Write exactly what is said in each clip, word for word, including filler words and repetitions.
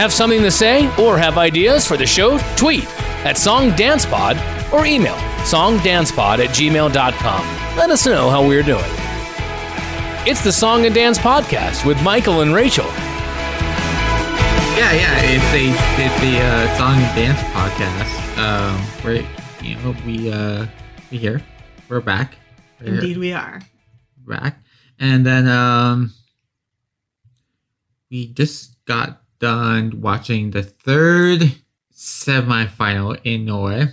Have something to say or have ideas for the show? Tweet at songdancepod or email songdancepod at gmail dot com. Let us know how we're doing. It's the Song and Dance Podcast with Michael and Rachel. Yeah, yeah, it's a it's the uh, Song and Dance Podcast. Um, we're you know we uh we here, we're back. We're Indeed, here. we are back, and then um we just got done watching the third semifinal in Norway.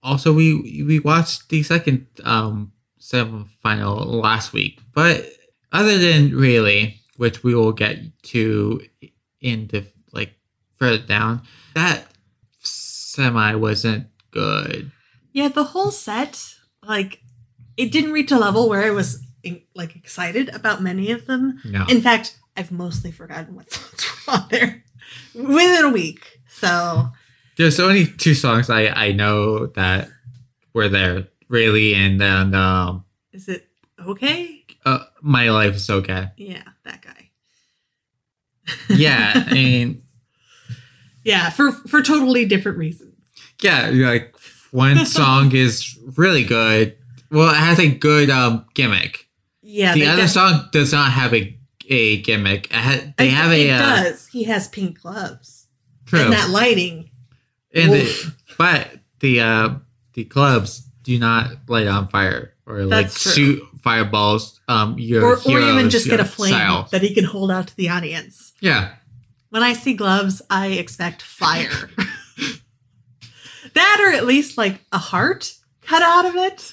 Also, we we watched the second um semifinal last week, but other than really, which we will get to in the, like, further down, that semi wasn't good. Yeah, the whole set, like, it didn't reach a level where I was, like, excited about many of them. No. In fact, I've mostly forgotten what songs were on there within a week. So there's only two songs I, I know that were there, really, and then um, is it okay? Uh, My Life is Okay. Yeah, that guy. Yeah, I mean, yeah, for for totally different reasons. Yeah, like one song is really good. Well, it has a good um gimmick. Yeah, the other def- song does not have a a gimmick. It ha- they I have a. It uh, does. He has pink gloves. True. And that lighting. And the, but the uh the gloves do not light on fire or like shoot fireballs. Um, your or, heroes, or even just get a flame style that he can hold out to the audience. Yeah. When I see gloves, I expect fire. That, or at least like a heart cut out of it.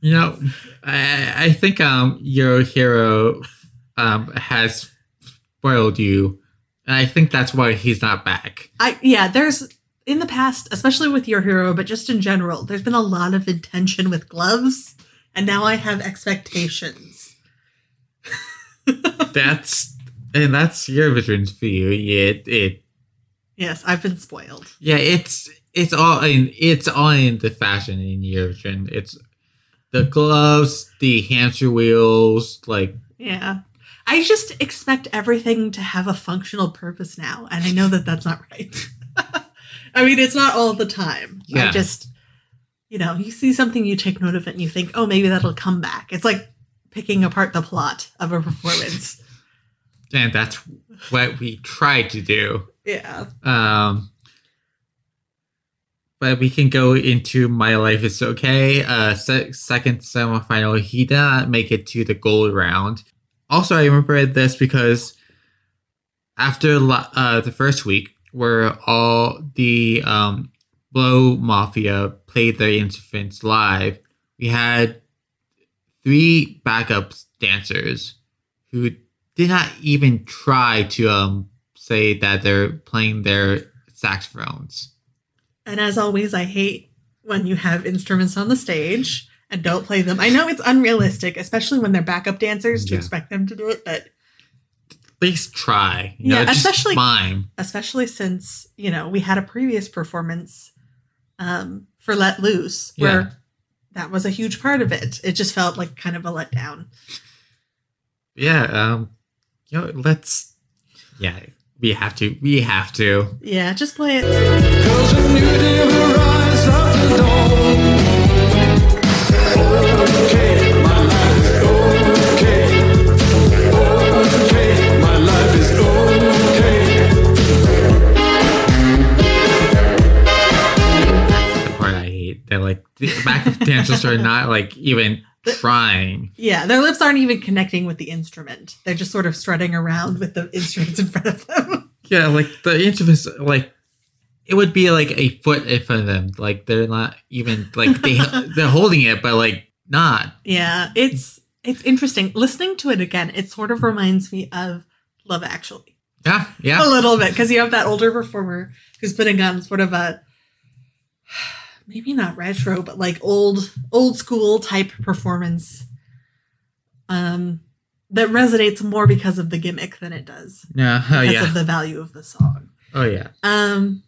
You know, I, I think um, your hero um, has spoiled you, and I think that's why he's not back. I yeah, there's in the past, especially with your hero, but just in general, there's been a lot of intention with gloves. And now I have expectations. That's and that's your visions for you. It, it. Yes, I've been spoiled. Yeah, it's it's all in it's all in the fashion in your vision. It's the gloves, the hamster wheels, like yeah. I just expect everything to have a functional purpose now, and I know that that's not right. I mean, it's not all the time. Yeah. I just. You know, you see something, you take note of it, and you think, oh, maybe that'll come back. It's like picking apart the plot of a performance. And that's what we tried to do. Yeah. Um, but we can go into My Life is Okay. Uh, se- second semifinal, he did not make it to the gold round. Also, I remember this because after uh, the first week, where all the um, Blåsemafian played their instruments live, we had three backup dancers who did not even try to um say that they're playing their saxophones. And as always, I hate when you have instruments on the stage and don't play them. I know it's unrealistic, especially when they're backup dancers, to yeah. expect them to do it, but at least try. You yeah, know, especially mime. Especially since, you know, we had a previous performance Um, for Let Loose, where yeah. that was a huge part of it. It just felt like kind of a letdown. Yeah, um, you know, let's. Yeah, we have to. We have to. Yeah, just play it. 'Cause a new day will rise after dawn. Oh, okay, my life is okay. Oh, okay, my life is okay. They're like, the backup dancers are not like even the, trying. Yeah, their lips aren't even connecting with the instrument. They're just sort of strutting around with the instruments in front of them. Yeah, like the instruments, like it would be like a foot in front of them. Like they're not even like they they're holding it, but like not. Yeah, it's it's interesting listening to it again. It sort of reminds me of Love Actually. Yeah, yeah, a little bit, because you have that older performer who's putting on sort of a. Maybe not retro, but like old, old school type performance um, that resonates more because of the gimmick than it does yeah. oh, because yeah. of the value of the song. Oh, yeah. Um,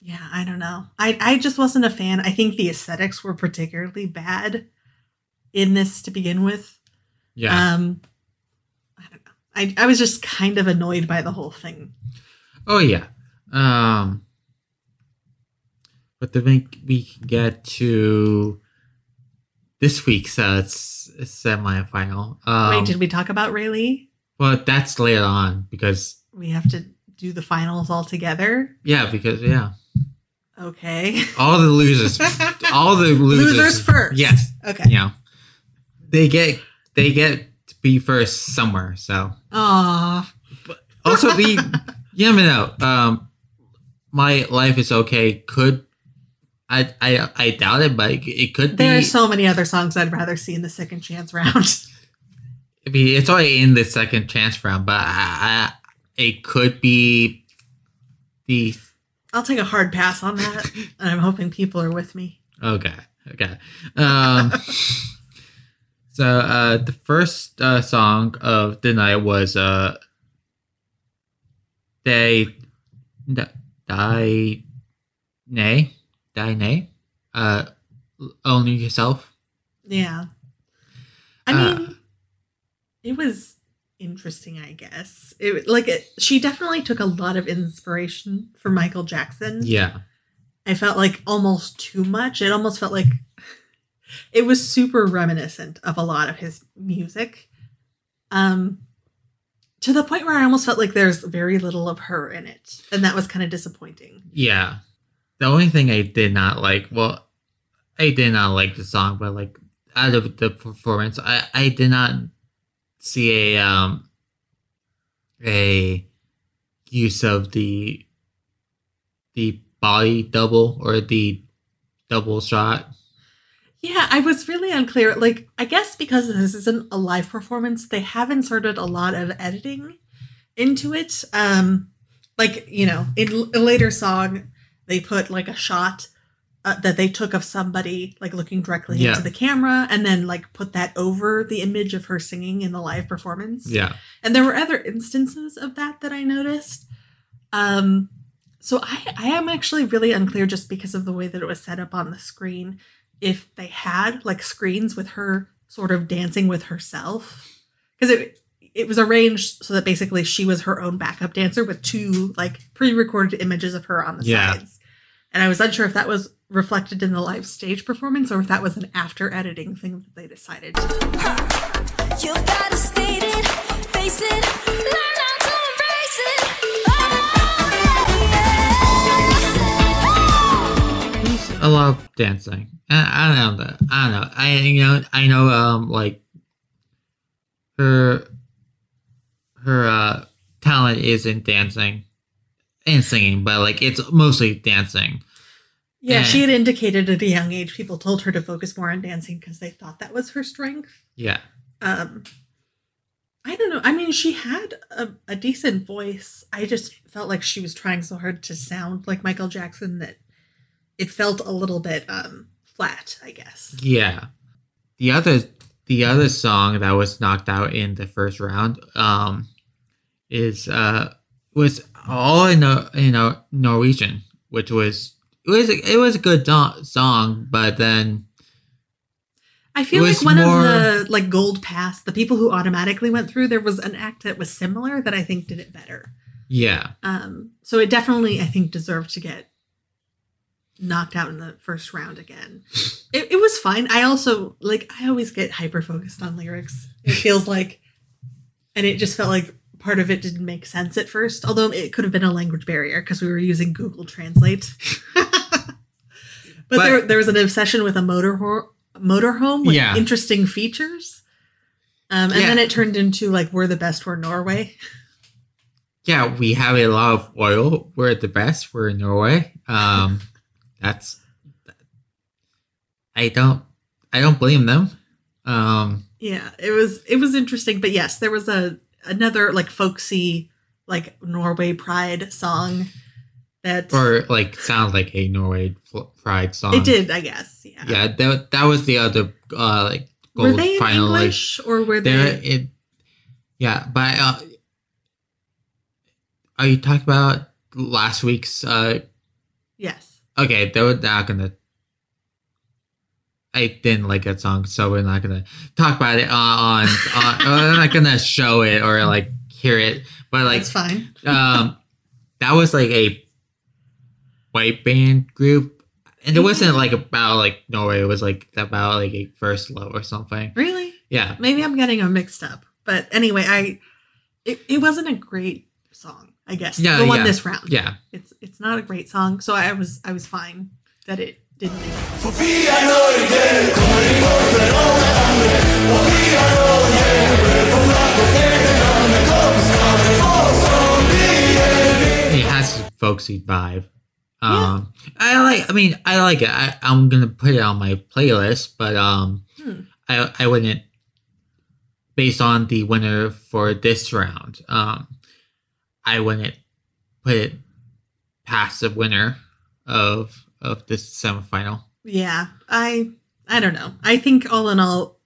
yeah, I don't know. I, I just wasn't a fan. I think the aesthetics were particularly bad in this to begin with. Yeah. Um, I don't know. I, I was just kind of annoyed by the whole thing. Oh, yeah. Um, but then we can get to this week's uh, semifinal. Um, Wait, did we talk about Ray Lee? Well, that's later on because we have to do the finals all together. Yeah, because yeah. Okay. All the losers. all the losers. Losers first. Yes. Okay. Yeah. You know, they get they get to be first somewhere. So. Aww. But also the you never know. Um, My Life is Okay could. I I I doubt it, but it, it could. There be, are so many other songs I'd rather see in the second chance round. I mean, it's already in the second chance round, but I, I it could be the. I'll take a hard pass on that, and I'm hoping people are with me. Okay, okay. Um, so uh, the first uh, song of the night was uh, "Day Die Nay Die Nay," uh, "Only Yourself." Yeah, I mean, uh, it was interesting, I guess. It like it, she definitely took a lot of inspiration from Michael Jackson. Yeah, I felt like almost too much. It almost felt like it was super reminiscent of a lot of his music, um, to the point where I almost felt like there's very little of her in it, and that was kind of disappointing. Yeah, the only thing I did not like, well, I did not like the song, but like out of the performance, I I did not. see a um a use of the the body double or the double shot. Yeah, I was really unclear. Like, I guess because this isn't a live performance, they have inserted a lot of editing into it. Um, like, you know, in a later song, they put like a shot Uh, that they took of somebody like looking directly yeah. into the camera and then like put that over the image of her singing in the live performance. Yeah. And there were other instances of that that I noticed. Um, so I, I am actually really unclear just because of the way that it was set up on the screen. If they had like screens with her sort of dancing with herself, because it, it was arranged so that basically she was her own backup dancer with two like pre-recorded images of her on the yeah. sides. And I was unsure if that was reflected in the live stage performance or if that was an after editing thing that they decided to do. You gotta state it, face it, learn how to embrace it. Oh, yeah, yeah. I love dancing. I, I don't know that. I don't know. I you know I know um like her her uh talent is in dancing and singing, but like it's mostly dancing. Yeah, and she had indicated at a young age people told her to focus more on dancing because they thought that was her strength. Yeah. Um, I don't know. I mean, she had a, a decent voice. I just felt like she was trying so hard to sound like Michael Jackson that it felt a little bit um, flat, I guess. Yeah. The other the other song that was knocked out in the first round um, is uh, was all in a, in a Norwegian, which was... It was, a, it was a good do- song, but then... I feel like one more... of the like gold pass, the people who automatically went through, there was an act that was similar that I think did it better. Yeah. Um. So it definitely, I think, deserved to get knocked out in the first round again. it, it was fine. I also, like, I always get hyper-focused on lyrics. It feels like... And it just felt like part of it didn't make sense at first. Although it could have been a language barrier because we were using Google Translate. But, but there, there was an obsession with a motor ho- motorhome with yeah. interesting features. Um, and yeah. then it turned into, like, we're the best, we're Norway. Yeah, we have a lot of oil. We're the best, we're Norway. Um, that's... I don't... I don't blame them. Um, yeah, it was it was interesting. But, yes, there was a another, like, folksy, like, Norway pride song. That's, or like sounds like a Norway pride song. It did, I guess. Yeah. Yeah. That that was the other uh, like gold were they final, in English like, or were they? It, yeah, but uh, are you talking about last week's? Uh, yes. Okay, they were not gonna. I didn't like that song, so we're not gonna talk about it on. on, on we're not gonna show it or like hear it, but like it's fine. um, that was like a. white band group. And it wasn't like about like Norway. It was like about like a first love or something. Really? Yeah. Maybe I'm getting them mixed up. But anyway, I it, it wasn't a great song, I guess. No, the one yeah. this round. Yeah. It's it's not a great song. So I was I was fine that it didn't make it. It has a folksy vibe. Um, yeah. I like, I mean, I like it. I, I'm going to put it on my playlist, but, um, hmm. I, I wouldn't based on the winner for this round. Um, I wouldn't put it past the winner of, of this semifinal. Yeah. I, I don't know. I think all in all,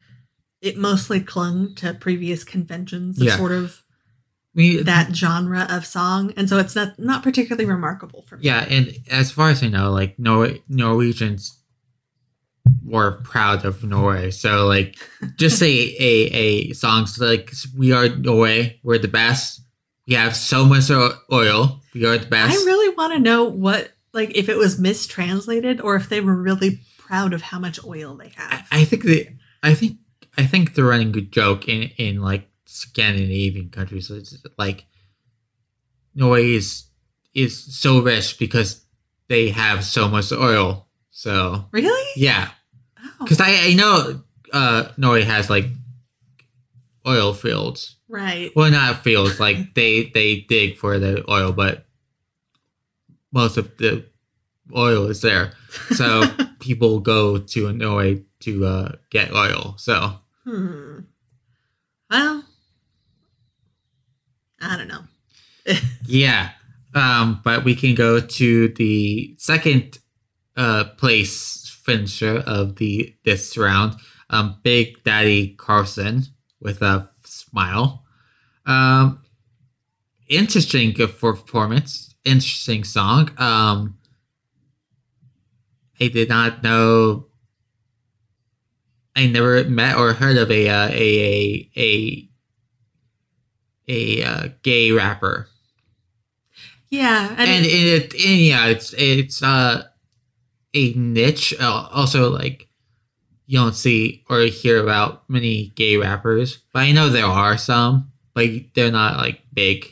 it mostly clung to previous conventions of yeah. sort of We, that genre of song, and so it's not not particularly remarkable for me. Yeah, and as far as I know, like Nor- Norwegians were proud of Norway, so like just say a, a a songs like "We Are Norway," we're the best. We have so much oil. We are the best. I really want to know what like if it was mistranslated or if they were really proud of how much oil they have. I, I think the I think I think they're running a good joke in in like. Scandinavian countries, like Norway is is so rich because they have so much oil. So really, yeah, because oh. I, I know uh, Norway has like oil fields, right? Well, not fields, like they they dig for the oil, but most of the oil is there. So people go to Norway to uh, get oil. So hmm. well. I don't know. yeah. Um, but we can go to the second uh, place finisher of the this round, um, Big Daddy Carlson with a smile. Um, interesting performance. Interesting song. Um, I did not know. I never met or heard of a uh, a a. a a uh, gay rapper. Yeah. I mean, and it, and yeah, it's, it's, uh, a niche. Uh, also like you don't see or hear about many gay rappers, but I know there are some, but they're not like big.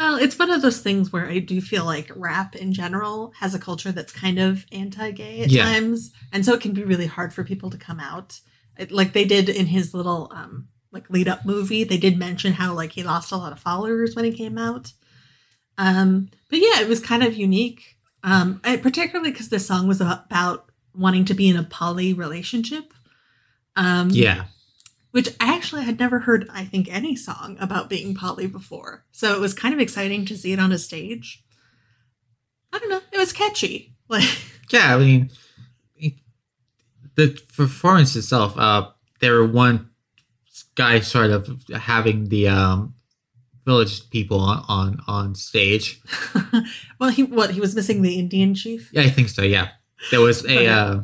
Well, it's one of those things where I do feel like rap in general has a culture that's kind of anti-gay at yeah. times. And so it can be really hard for people to come out. It, like they did in his little, um, like lead up movie. They did mention how like he lost a lot of followers when he came out. Um, but yeah, it was kind of unique. Um, I, particularly because this song was about wanting to be in a poly relationship. Um, yeah. Which I actually had never heard, I think, any song about being poly before. So it was kind of exciting to see it on a stage. I don't know. It was catchy. Like, yeah. I mean, the performance itself, uh, there were one, guy sort of having the um, Village People on, on, on stage. well, he what he was missing the Indian chief. Yeah, I think so. Yeah, there was a. Uh,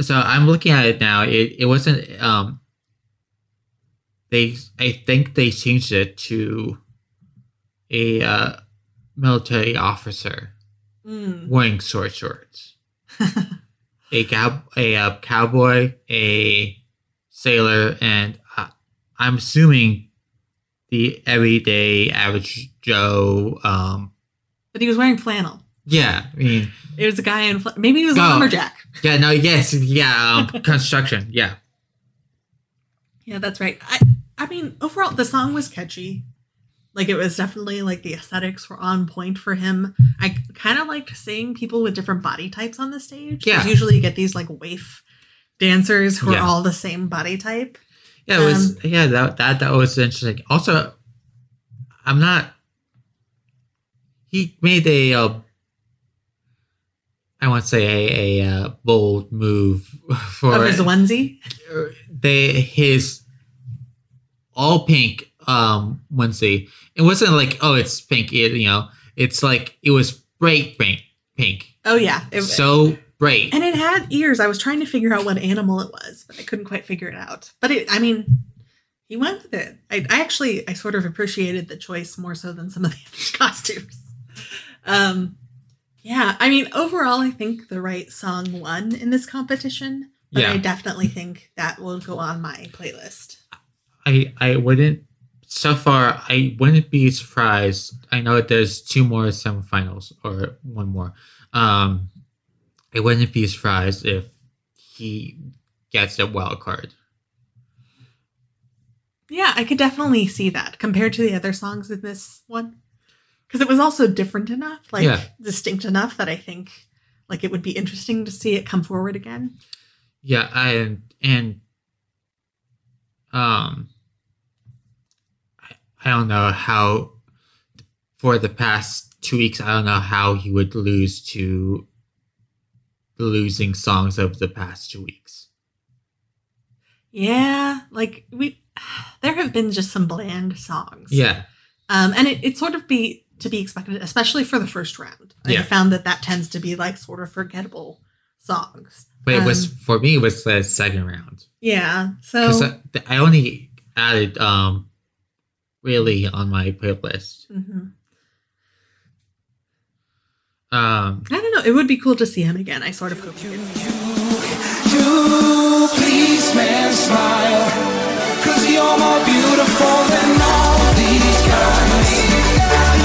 so I'm looking at it now. It it wasn't. Um, they I think they changed it to a uh, military officer mm. wearing short shorts. a cow a uh, cowboy a. sailor, and uh, I'm assuming the everyday average Joe. Um, but he was wearing flannel. Yeah, I mean, it was a guy in fl- maybe he was oh, a lumberjack. Yeah, no, yes, yeah, um, construction. Yeah, yeah, that's right. I, I mean, overall, the song was catchy. Like it was definitely like the aesthetics were on point for him. I kind of liked seeing people with different body types on the stage. Yeah, usually you get these like waif. Dancers who yeah. are all the same body type. Yeah, it was. Um, yeah, that, that that was interesting. Also, I'm not. He made a. Uh, I want to say a, a uh, bold move for of his onesie. They his all pink um, onesie. It wasn't like oh, it's pink. It, you know, it's like it was bright pink. Pink. Oh yeah, it, so. Right. And it had ears. I was trying to figure out what animal it was, but I couldn't quite figure it out. But it, I mean, he went with it. I, I actually, I sort of appreciated the choice more so than some of the other costumes. Um, Yeah, I mean, overall, I think the right song won in this competition. But yeah. I definitely think that will go on my playlist. I I wouldn't, so far, I wouldn't be surprised. I know that there's two more semifinals, or one more. Um, I wouldn't be surprised if he gets a wild card. Yeah, I could definitely see that compared to the other songs in this one. Because it was also different enough, like yeah. distinct enough that I think like it would be interesting to see it come forward again. Yeah, I and um, I, I don't know how for the past two weeks I don't know how he would lose to losing songs of the past two weeks. Yeah, like we, there have been just some bland songs. Yeah, um, and it it sort of be to be expected, especially for the first round. Like, yeah. I found that that tends to be like sort of forgettable songs. But it was, um, for me, it was the second round. Yeah, so... I, I only added, um, really, on my playlist. Mm-hmm. Um, I don't know. It would be cool to see him again. I sort of hope you, you, you please, man, smile. Because you're more beautiful than all these guys.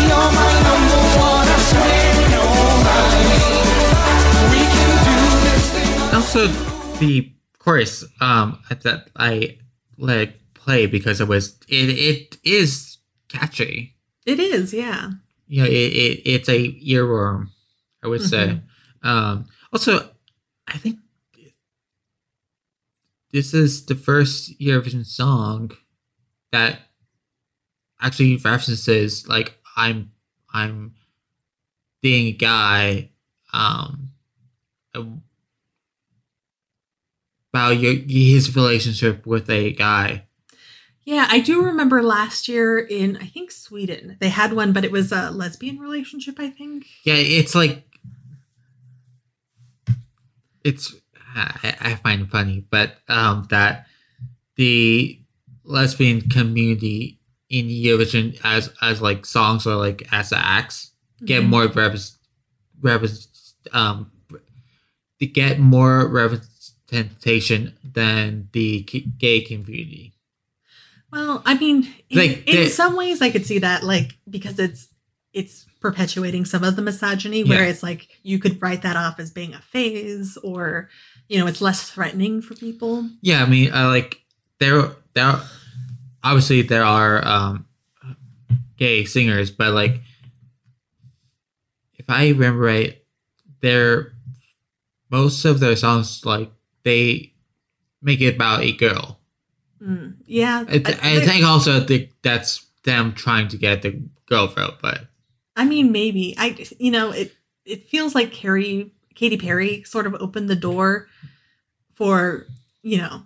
You're my number one, I swear, no lie. We can do... Also, the chorus um, that I let it play because it was it it is catchy. It is, yeah. Yeah, you know, it, it it's a earworm, I would mm-hmm. say. Um, also, I think this is the first Eurovision song that actually references like I'm I'm being a guy. Um, I, about your, his relationship with a guy. Yeah, I do remember last year in, I think, Sweden. They had one, but it was a lesbian relationship, I think. Yeah, it's like... It's... I, I find it funny, but um, that the lesbian community in Eurovision as, as like, songs or, like, as acts get mm-hmm. more... Rep- rep- um, to get more... Rep- temptation than the gay community. Well, I mean, in, like in some ways I could see that, like, because it's it's perpetuating some of the misogyny, where yeah. it's like you could write that off as being a phase, or, you know, it's less threatening for people. Yeah, I mean, uh, like there there are, obviously there are um gay singers, but like if I remember right, they're most of their songs, like, they make it about a girl. Mm, yeah. I, th- I think also th- that's them trying to get the girl vote, but... I mean, maybe. I, you know, it it feels like Carrie, Katy Perry sort of opened the door for, you know,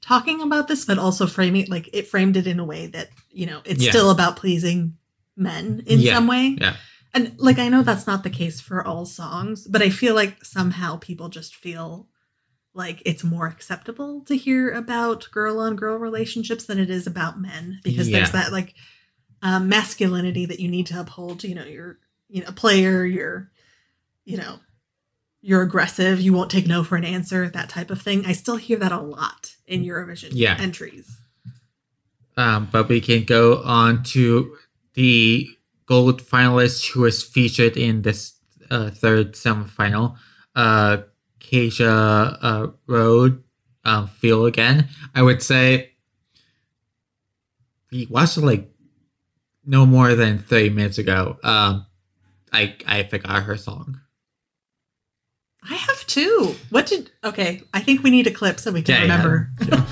talking about this, but also framing, like, it framed it in a way that, you know, it's yeah. still about pleasing men in yeah. some way. Yeah. And, like, I know that's not the case for all songs, but I feel like somehow people just feel... like it's more acceptable to hear about girl on girl relationships than it is about men, because yeah. there's that like um, masculinity that you need to uphold. You know, you're you know a player, you're you know you're aggressive, you won't take no for an answer, that type of thing. I still hear that a lot in Eurovision yeah. entries. Um, but we can go on to the gold finalist who is featured in this uh, third semifinal. Uh, Kasia uh, Road um, feel again. I would say we watched it like no more than thirty minutes ago. Um, I I forgot her song. I have too. What did? Okay, I think we need a clip so we can yeah, remember. Yeah.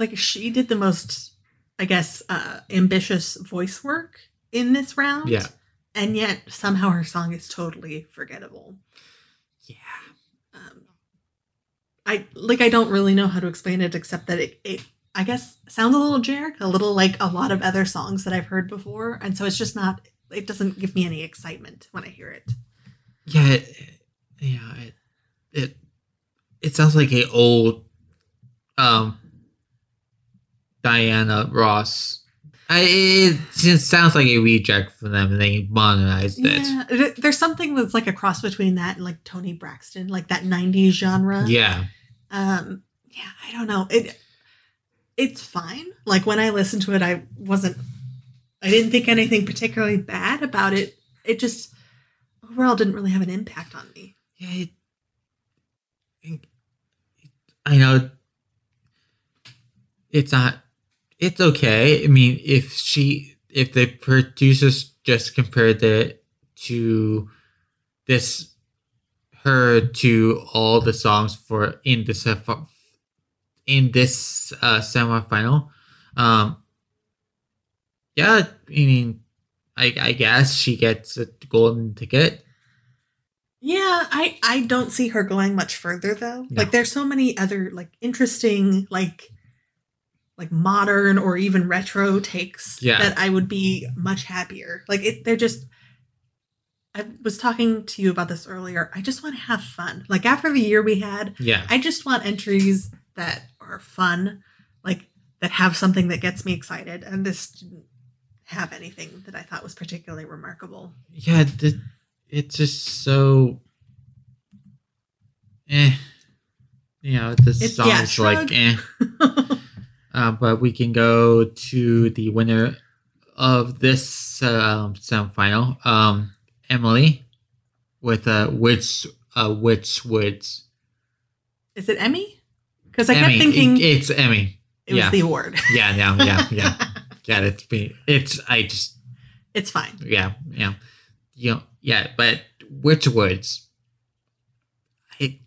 Like, she did the most, I guess, uh, ambitious voice work in this round. Yeah. And yet somehow her song is totally forgettable. Yeah. Um, I, like, I don't really know how to explain it, except that it, it, I guess, sounds a little generic, a little like a lot of other songs that I've heard before. And so it's just not, it doesn't give me any excitement when I hear it. Yeah, it, yeah, it, it it sounds like a old um Diana Ross. I, it just sounds like a reject for them, and they modernized yeah. it. There's something that's like a cross between that and like Tony Braxton, like that nineties genre. Yeah. Um. Yeah, I don't know. It it's fine. Like when I listened to it, I wasn't. I didn't think anything particularly bad about it. It just overall didn't really have an impact on me. Yeah, it, I know it's not. It's okay. I mean, if she, if the producers just compared it to this, her to all the songs for in this in this uh, semifinal, um, yeah, I mean, I, I guess she gets a golden ticket. Yeah, I, I don't see her going much further though. No. Like, there's so many other like interesting like like modern or even retro takes yeah. that I would be much happier. Like, it, they're just. I was talking to you about this earlier. I just want to have fun. Like, after the year we had, yeah. I just want entries that are fun, like that have something that gets me excited. And this didn't have anything that I thought was particularly remarkable. Yeah, the, it's just so, eh. You know, the it's, song's yeah, shrug. like, eh. uh, but we can go to the winner of this uh, semifinal, um, Emily, with uh, which, uh, which words? Is it Emmy? Because I Emmy. kept thinking it, it's Emmy. It yeah. was the award. Yeah, yeah, yeah, yeah. Yeah, it's me. It's I just. It's fine. Yeah, yeah, you know, yeah. But which words? I,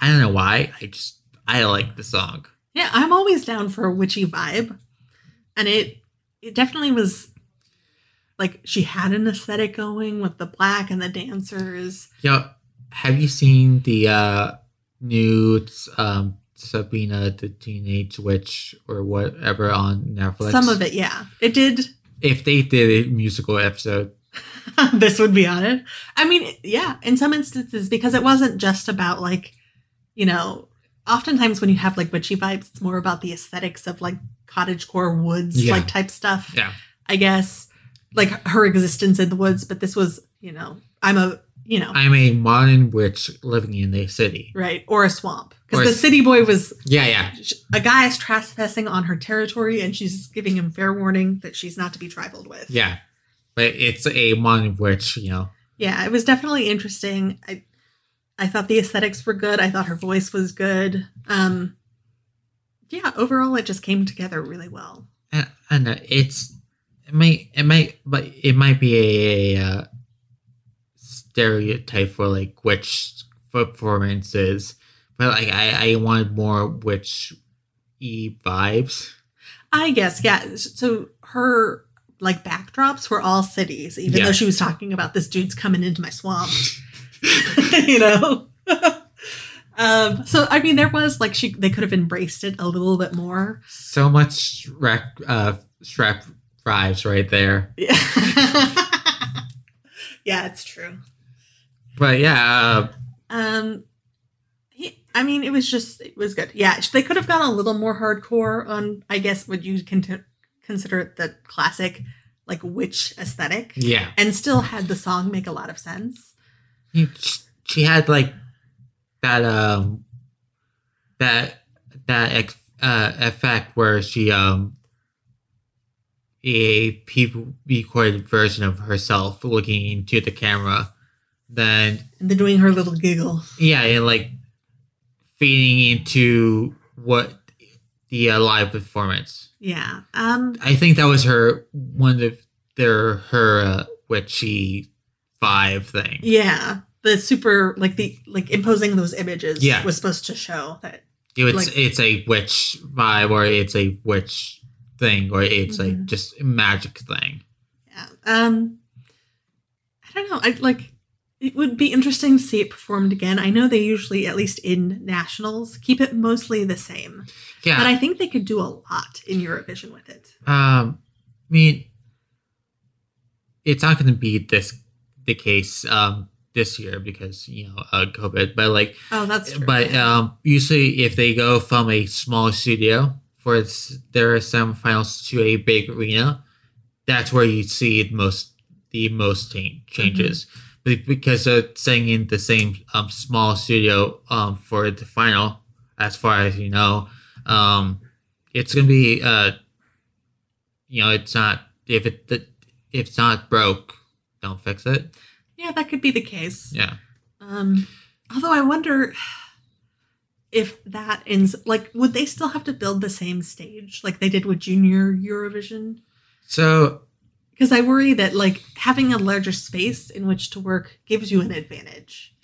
I don't know why. I just I like the song. Yeah, I'm always down for a witchy vibe, and it it definitely was. Like, she had an aesthetic going with the black and the dancers. Yeah, have you seen the uh, new um, Sabina the Teenage Witch or whatever on Netflix? Some of it, yeah, it did. If they did a musical episode, this would be on it. I mean, yeah, in some instances, because it wasn't just about like, you know, oftentimes when you have like witchy vibes, it's more about the aesthetics of like cottagecore woods yeah. like type stuff. Yeah, I guess. Like her existence in the woods, but this was, you know, I'm a, you know, I'm a modern witch living in a city, right, or a swamp, because the city boy was, yeah, yeah, a guy is trespassing on her territory, and she's giving him fair warning that she's not to be trifled with. Yeah, but it's a modern witch, you know. Yeah, it was definitely interesting. I, I thought the aesthetics were good. I thought her voice was good. Um, yeah, overall, it just came together really well. And, and uh, it's. It might, it might, but it might be a, a, a stereotype for like witch performances, but like I, I wanted more witchy vibes. I guess, yeah. So her like backdrops were all cities, even yeah. though she was talking about this dude's coming into my swamp, you know. Um, so I mean, there was like she they could have embraced it a little bit more. So much Shrek, uh, Shrek. Vibes right there. Yeah, yeah, it's true. But yeah, uh, um, he, I mean, it was just it was good. Yeah, they could have gone a little more hardcore on, I guess, what you con- consider it the classic like witch aesthetic. Yeah, and still had the song make a lot of sense. She had like that um that that uh, effect where she um. a people recorded version of herself looking into the camera, then and then doing her little giggle. Yeah, and like feeding into what the uh, live performance. Yeah, um, I think that was her one of their her uh, witchy vibe thing. Yeah, the super like the like imposing those images. Yeah. Was supposed to show that it's like, it's a witch vibe or it's a witch. Thing or it's mm-hmm. like just a magic thing. Yeah. Um I don't know. I like it would be interesting to see it performed again. I know they usually, at least in nationals, keep it mostly the same. Yeah. But I think they could do a lot in Eurovision with it. Um I mean it's not gonna be this the case, um this year because, you know, uh, COVID. But like, oh, that's true. But um, usually, if they go from a small studio for its, their semifinals to a big arena, that's where you see the most the most changes. Mm-hmm. Because they're staying in the same um, small studio um, for the final, as far as you know, um, it's gonna be uh, you know, it's not if it if it's not broke, don't fix it. Yeah, that could be the case. Yeah. Um, although I wonder if that ends like, would they still have to build the same stage like they did with Junior Eurovision? So. Because I worry that, like, having a larger space in which to work gives you an advantage.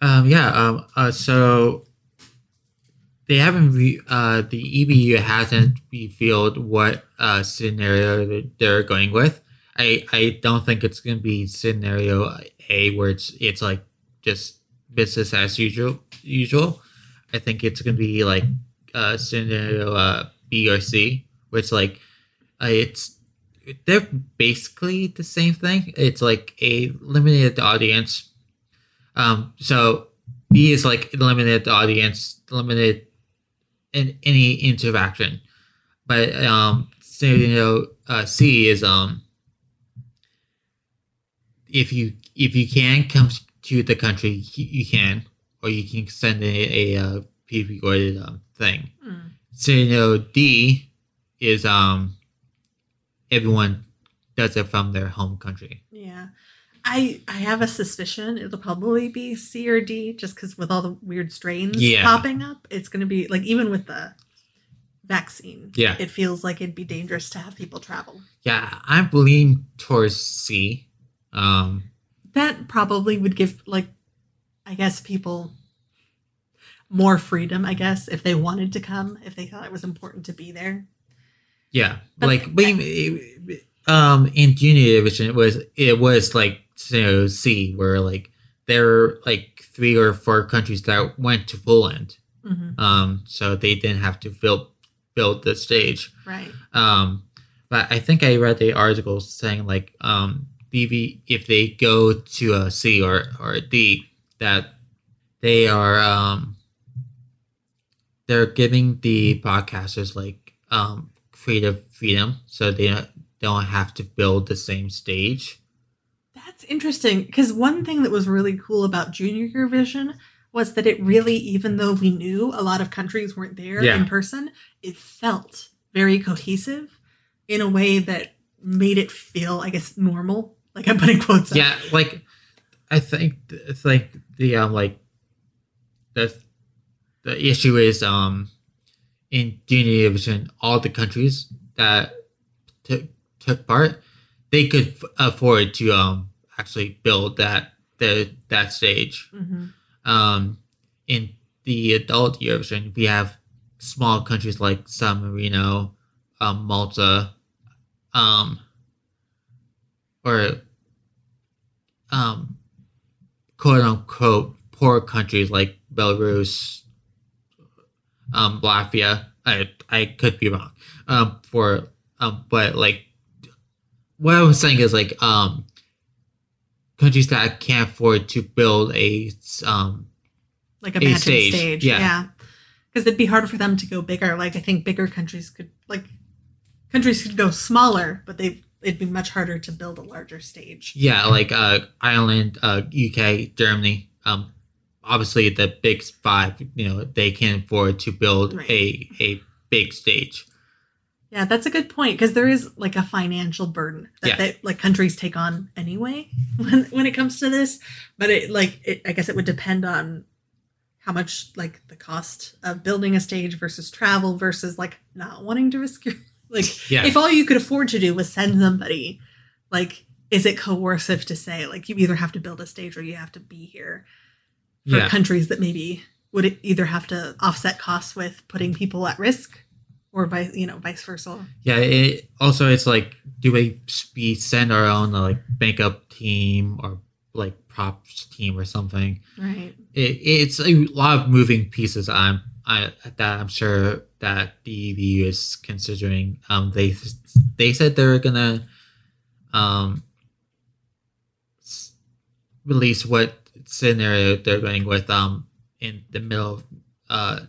Um, yeah. Um, uh, so they haven't, re- uh, the E B U hasn't revealed what uh, scenario they're going with. I, I don't think it's going to be scenario A where it's it's like just business as usual. Usual. I think it's going to be like uh, scenario uh, B or C, where it's like uh, it's. They're basically the same thing. It's like a limited audience. Um, so B is like limited audience, limited in any interaction. But um, so, you know, uh, C is um, if you if you can come to the country, you can, or you can send a, a, a pre-recorded um, thing. Mm. So you know, D is um. Everyone does it from their home country. Yeah. I I have a suspicion it'll probably be C or D just because with all the weird strains yeah. popping up, it's going to be like even with the vaccine, yeah. it feels like it'd be dangerous to have people travel. Yeah. I'm leaning towards C. Um, that probably would give like, I guess people more freedom, I guess, if they wanted to come, if they thought it was important to be there. Yeah, but like we, um, in Junior Division, it was it was like you know, C, where like there were like three or four countries that went to Poland, mm-hmm. um, so they didn't have to build build the stage, right? Um, but I think I read the article saying like um, B V if they go to a C or or a D that they are um, they're giving the broadcasters like um. creative freedom, so they don't have to build the same stage. That's interesting, because one thing that was really cool about Junior Eurovision was that it really, even though we knew a lot of countries weren't there yeah. in person, it felt very cohesive in a way that made it feel, I guess, normal. Like I'm putting quotes. Yeah, up. Like I think it's like the um like the the issue is um. in Junior Eurovision, all the countries that took took part, they could f- afford to um actually build that the, that stage. Mm-hmm. Um, in the adult Eurovision, we have small countries like San Marino, um, Malta, um, or um, quote unquote poor countries like Belarus. Um, Latvia, I I could be wrong. Um, for um, but like, what I was saying is like um, countries that can't afford to build a um, like a, a stage. stage, yeah, because yeah. it'd be hard for them to go bigger. Like I think bigger countries could like countries could go smaller, but they it'd be much harder to build a larger stage. Yeah, like uh, Ireland, uh, U K, Germany, um. Obviously, the big five, you know, they can afford to build right. a a big stage. Yeah, that's a good point because there is like a financial burden that, yeah. that like countries take on anyway when when it comes to this. But it like it, I guess it would depend on how much like the cost of building a stage versus travel versus like not wanting to risk your like yeah. if all you could afford to do was send somebody, like is it coercive to say like you either have to build a stage or you have to be here? For yeah. countries that maybe would either have to offset costs with putting people at risk, or vice you know vice versa. Yeah. It, also, it's like, do we send our own like makeup team or like props team or something? Right. It, it's a lot of moving pieces. I'm I that I'm sure that the E B U is considering. Um, they they said they're gonna um release what scenario they're going with um in the middle of uh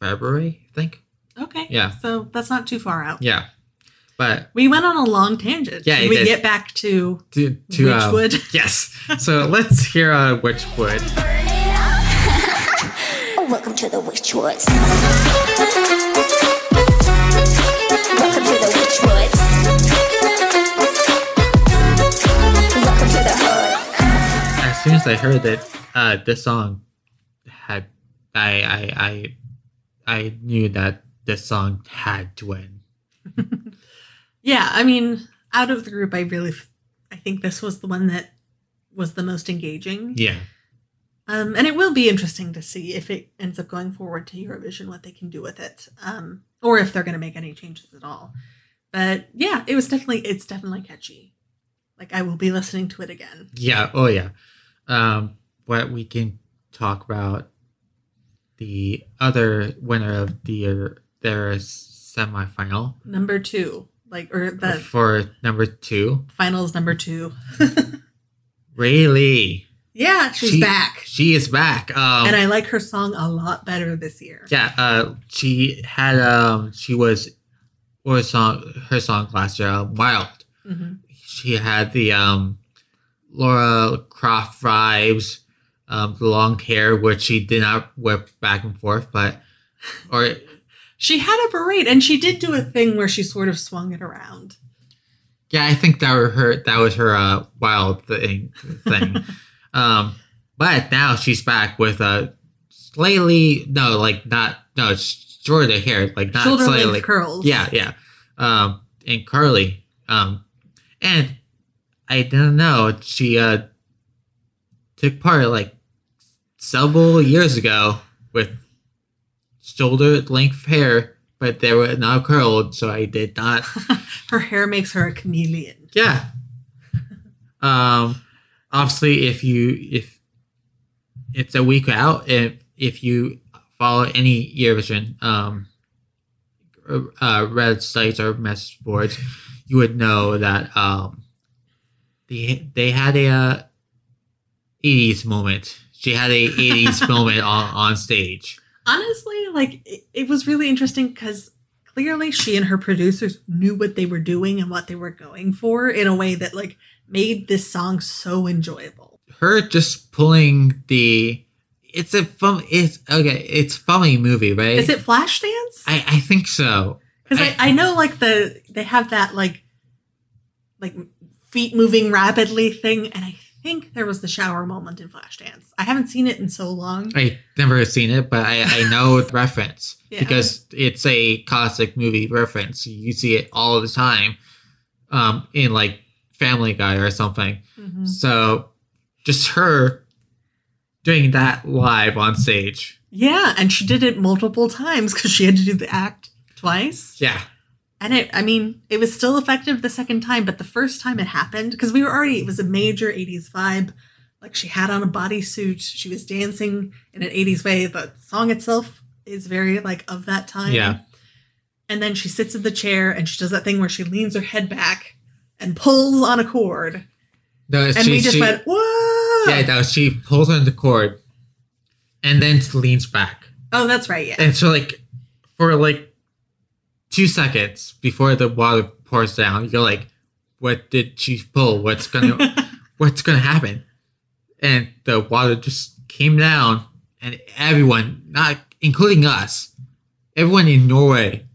February, I think. Okay. Yeah. So that's not too far out. Yeah. But we went on a long tangent. Yeah. We did. Get back to, to, to Witchwood. Um, yes. So let's hear uh, Witchwood. Oh, welcome to the Witchwoods. Welcome to the Witchwoods. Welcome to the hood. As soon as I heard that uh, this song had, I, I, I, I knew that this song had to win. Yeah, I mean, out of the group, I really, f- I think this was the one that was the most engaging. Yeah. Um, and it will be interesting to see if it ends up going forward to Eurovision, what they can do with it, um, or if they're going to make any changes at all. But yeah, it was definitely, it's definitely catchy. Like, I will be listening to it again. Yeah. Oh yeah. Um, but we can talk about the other winner of the their semifinal. Number two. Like, or the for number two, finals number two. Really? Yeah, she's she, back. She is back, um, and I like her song a lot better this year. Yeah, uh, she had um, she was, what was song her song last year, uh, Wild. Mm-hmm. She had the um, Laura Croft vibes, um, the long hair which she did not whip back and forth, but or. She had a beret, and she did do a thing where she sort of swung it around. Yeah, I think that were her. That was her uh, wild thing. thing. um, but now she's back with a slightly no, like not no shorter hair, like not shoulder slightly curls. Yeah, yeah, um, and curly. Um, and I don't know. She uh, took part like several years ago with shoulder length hair, but they were not curled, so I did not. Her hair makes her a chameleon. Yeah. um, obviously, if you if it's a week out, if if you follow any Eurovision um uh red sites or message boards, you would know that um they they had a uh, eighties moment. She had a eighties moment on on stage. Honestly, like, it, it was really interesting because clearly she and her producers knew what they were doing and what they were going for in a way that, like, made this song so enjoyable. Her just pulling the... It's a fun... It's, okay, it's funny movie, right? Is it Flashdance? I, I think so. Because I, I, I know, like, the they have that, like, like feet moving rapidly thing, and I I think there was the shower moment in Flashdance. I haven't seen it in so long. I never seen it, but I, I know the reference. Yeah. Because it's a classic movie reference. You see it all the time um, in like Family Guy or something. Mm-hmm. So just her doing that live on stage. Yeah, and she did it multiple times because she had to do the act twice. Yeah. And it, I mean, it was still effective the second time, but the first time it happened, because we were already, it was a major eighties vibe. Like, she had on a bodysuit. She was dancing in an eighties way. The song itself is very, like, of that time. Yeah. And then she sits in the chair and she does that thing where she leans her head back and pulls on a cord. No, and she, we just she, went, whoa! Yeah, no, she pulls on the cord and then leans back. Oh, that's right, yeah. And so, like, for, like, two seconds before the water pours down, you're like, what did she pull? What's gonna what's gonna happen? And the water just came down, and everyone, not including us, everyone in Norway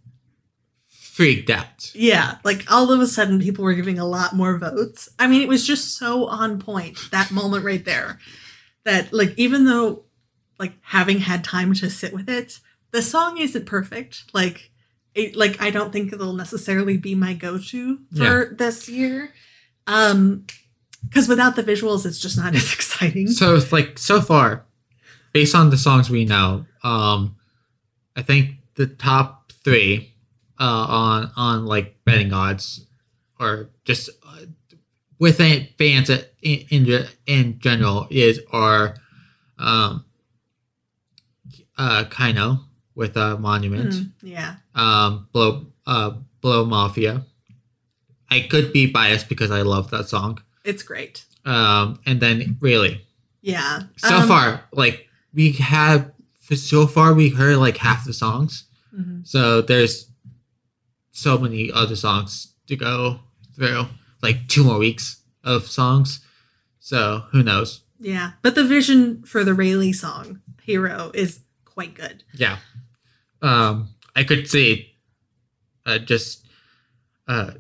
freaked out. Yeah, like, all of a sudden people were giving a lot more votes. I mean, it was just so on point, that moment right there. That, like, even though, like, having had time to sit with it, the song isn't perfect. Like, It, like, I don't think it'll necessarily be my go-to for yeah. this year. Um, because without the visuals, it's just not as exciting. So, it's like, so far, based on the songs we know, um, I think the top three uh, on, on, like, betting odds or just uh, within fans in, in in general is are um, uh, KEiiNO. With a monument. Mm, yeah. Um, Blow, uh, Blåsemafian. I could be biased because I love that song. It's great. Um, and then really, yeah. So um, far, like we have, so far we heard like half the songs. Mm-hmm. So there's so many other songs to go through, like two more weeks of songs. So who knows? Yeah. But the vision for the Rayleigh song, Hero, is quite good. Yeah. Um, I could see uh, just uh,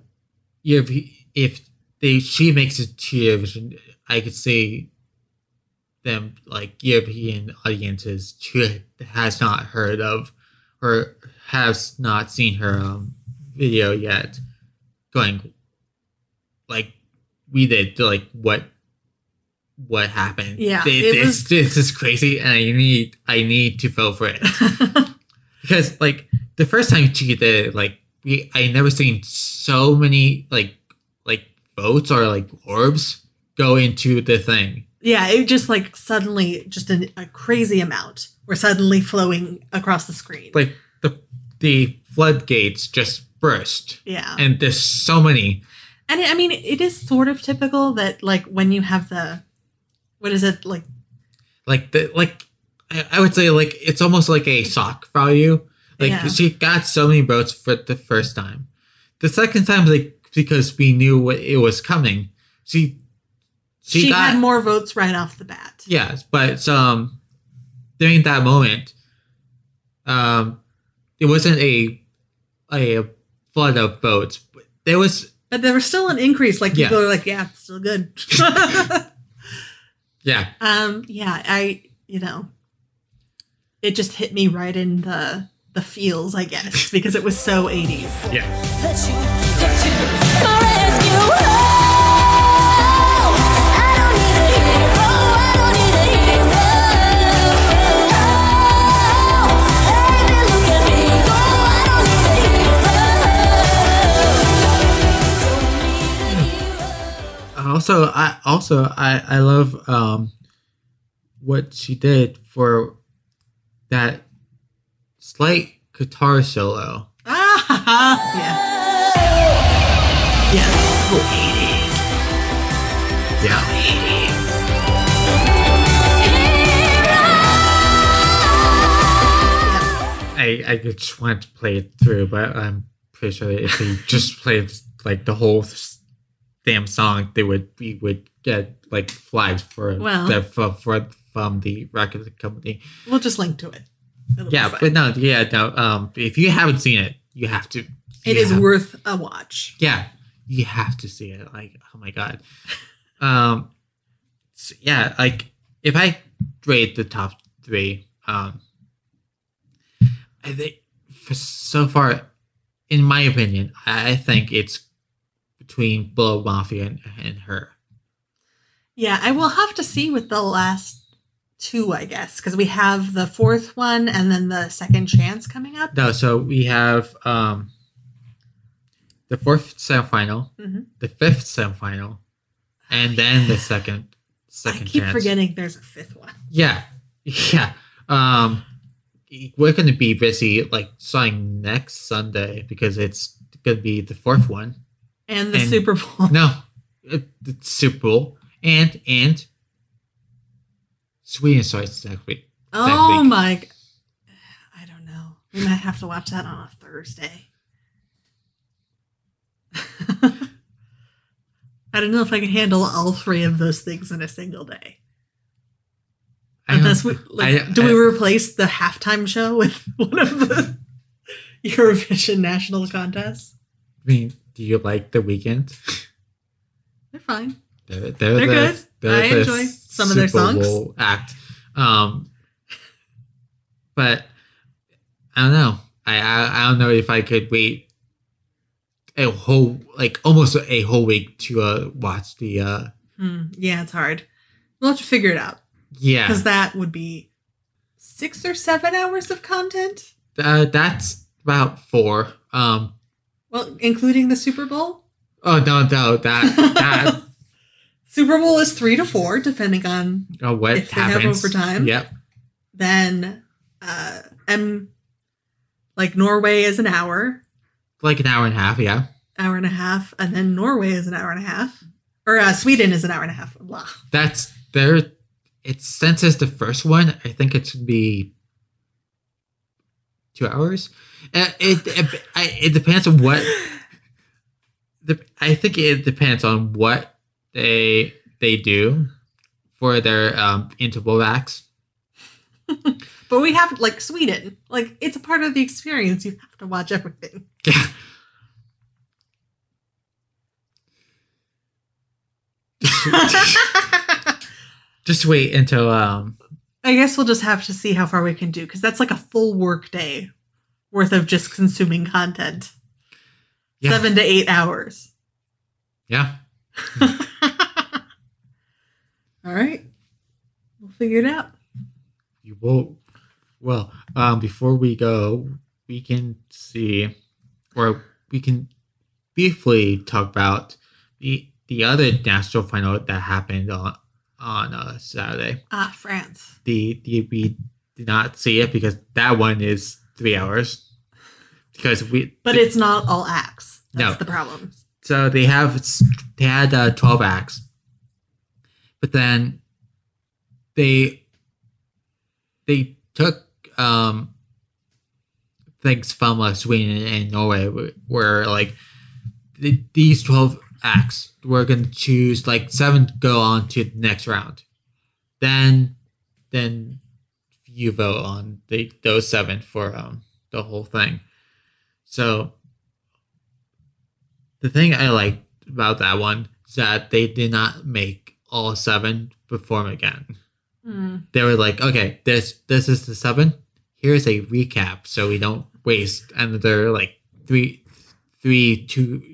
if, if they, she makes it to Eurovision, I could see them, like, European audiences to, has not heard of or has not seen her um, video yet going, like, we did, like, what what happened? Yeah, they, this, was... this is crazy, and I need I need to vote for it. Because, like, the first time she did it, like, we, I never seen so many, like, like votes or, like, orbs go into the thing. Yeah, it just, like, suddenly, just an, a crazy amount were suddenly flowing across the screen. Like, the the floodgates just burst. Yeah. And there's so many. And, I mean, it is sort of typical that, like, when you have the, what is it, like? Like, the, like. I would say, like, it's almost like a shock value. Like, yeah. She got so many votes for the first time. The second time, like, because we knew what it was coming, she she, she got, had more votes right off the bat. Yes, but um, during that moment, um, it wasn't a a flood of votes. There was, but there was still an increase. Like, people yeah. were like, "Yeah, it's still good." yeah. Um. Yeah. I. You know. It just hit me right in the the feels, I guess, because it was so eighties. Yeah. Also, I also I I love um, what she did for. That slight guitar solo. Ah, yeah. Yeah. Cool. eighties. Yeah. eighties. I, I just want to play it through, but I'm pretty sure that if we just played like the whole damn song, they would we would get like flagged for well. the, for for. From the record company. We'll just link to it. It'll yeah, but no, yeah, no. Um, if you haven't seen it, you have to. You it is have, worth a watch. Yeah, you have to see it. Like, oh my god. Um, so yeah, like if I rate the top three, um, I think for so far, in my opinion, I think it's between Blåsemafian and, and her. Yeah, I will have to see with the last. Two, I guess, because we have the fourth one and then the second chance coming up. No, so we have um, the fourth semifinal, mm-hmm. the fifth semifinal, and oh, then yeah. the second second. I keep chance. forgetting there's a fifth one. Yeah, yeah. Um, we're going to be busy like starting next Sunday because it's going to be the fourth one and the and, Super Bowl. No, the Super Bowl and and. Sweden starts next week. Oh week. my! I don't know. We might have to watch that on a Thursday. I don't know if I can handle all three of those things in a single day. Unless we, like, I, I, do we replace the halftime show with one of the Eurovision national contests? I mean, do you like The Weeknd? They're fine. They're, they're, they're the, good. They're I the enjoy. Some Super of their songs Bowl act, um, but I don't know. I, I I don't know if I could wait a whole like almost a whole week to uh, watch the. Uh, mm, yeah, it's hard. We'll have to figure it out. Yeah, because that would be six or seven hours of content. Uh, that's about four. Um, well, including the Super Bowl. Oh no, no, that that. Super Bowl is three to four, depending on oh, what if happens. They have overtime. Yep. Then, uh, M, like Norway is an hour. Like an hour and a half, yeah. Hour and a half, and then Norway is an hour and a half. Or uh, Sweden is an hour and a half. Blah. That's there. It's since it's the first one, I think it should be two hours. Uh, it it, I, it depends on what. The, I think it depends on what they they do for their um, interval acts. But we have like Sweden, like it's a part of the experience. You have to watch everything. Yeah. Just wait until um I guess we'll just have to see how far we can do, because that's like a full work day worth of just consuming content. Yeah. Seven to eight hours. Yeah. All right. We'll figure it out. You will. Well, um, before we go, we can see, or we can briefly talk about the the other national final that happened on on uh, Saturday. Ah, uh, France. The, the we did not see it because that one is three hours. Because we. But the, it's not all acts. That's no. the problem. So they have they had uh, twelve acts, but then they they took um, things from uh, Sweden and Norway, where like the, these twelve. Acts. We're going to choose like seven to go on to the next round. Then, then you vote on the, those seven for um, the whole thing. So the thing I liked about that one is that they did not make all seven perform again. Mm. They were like, okay, this this is the seven. Here's a recap, so we don't waste another like three, three, two.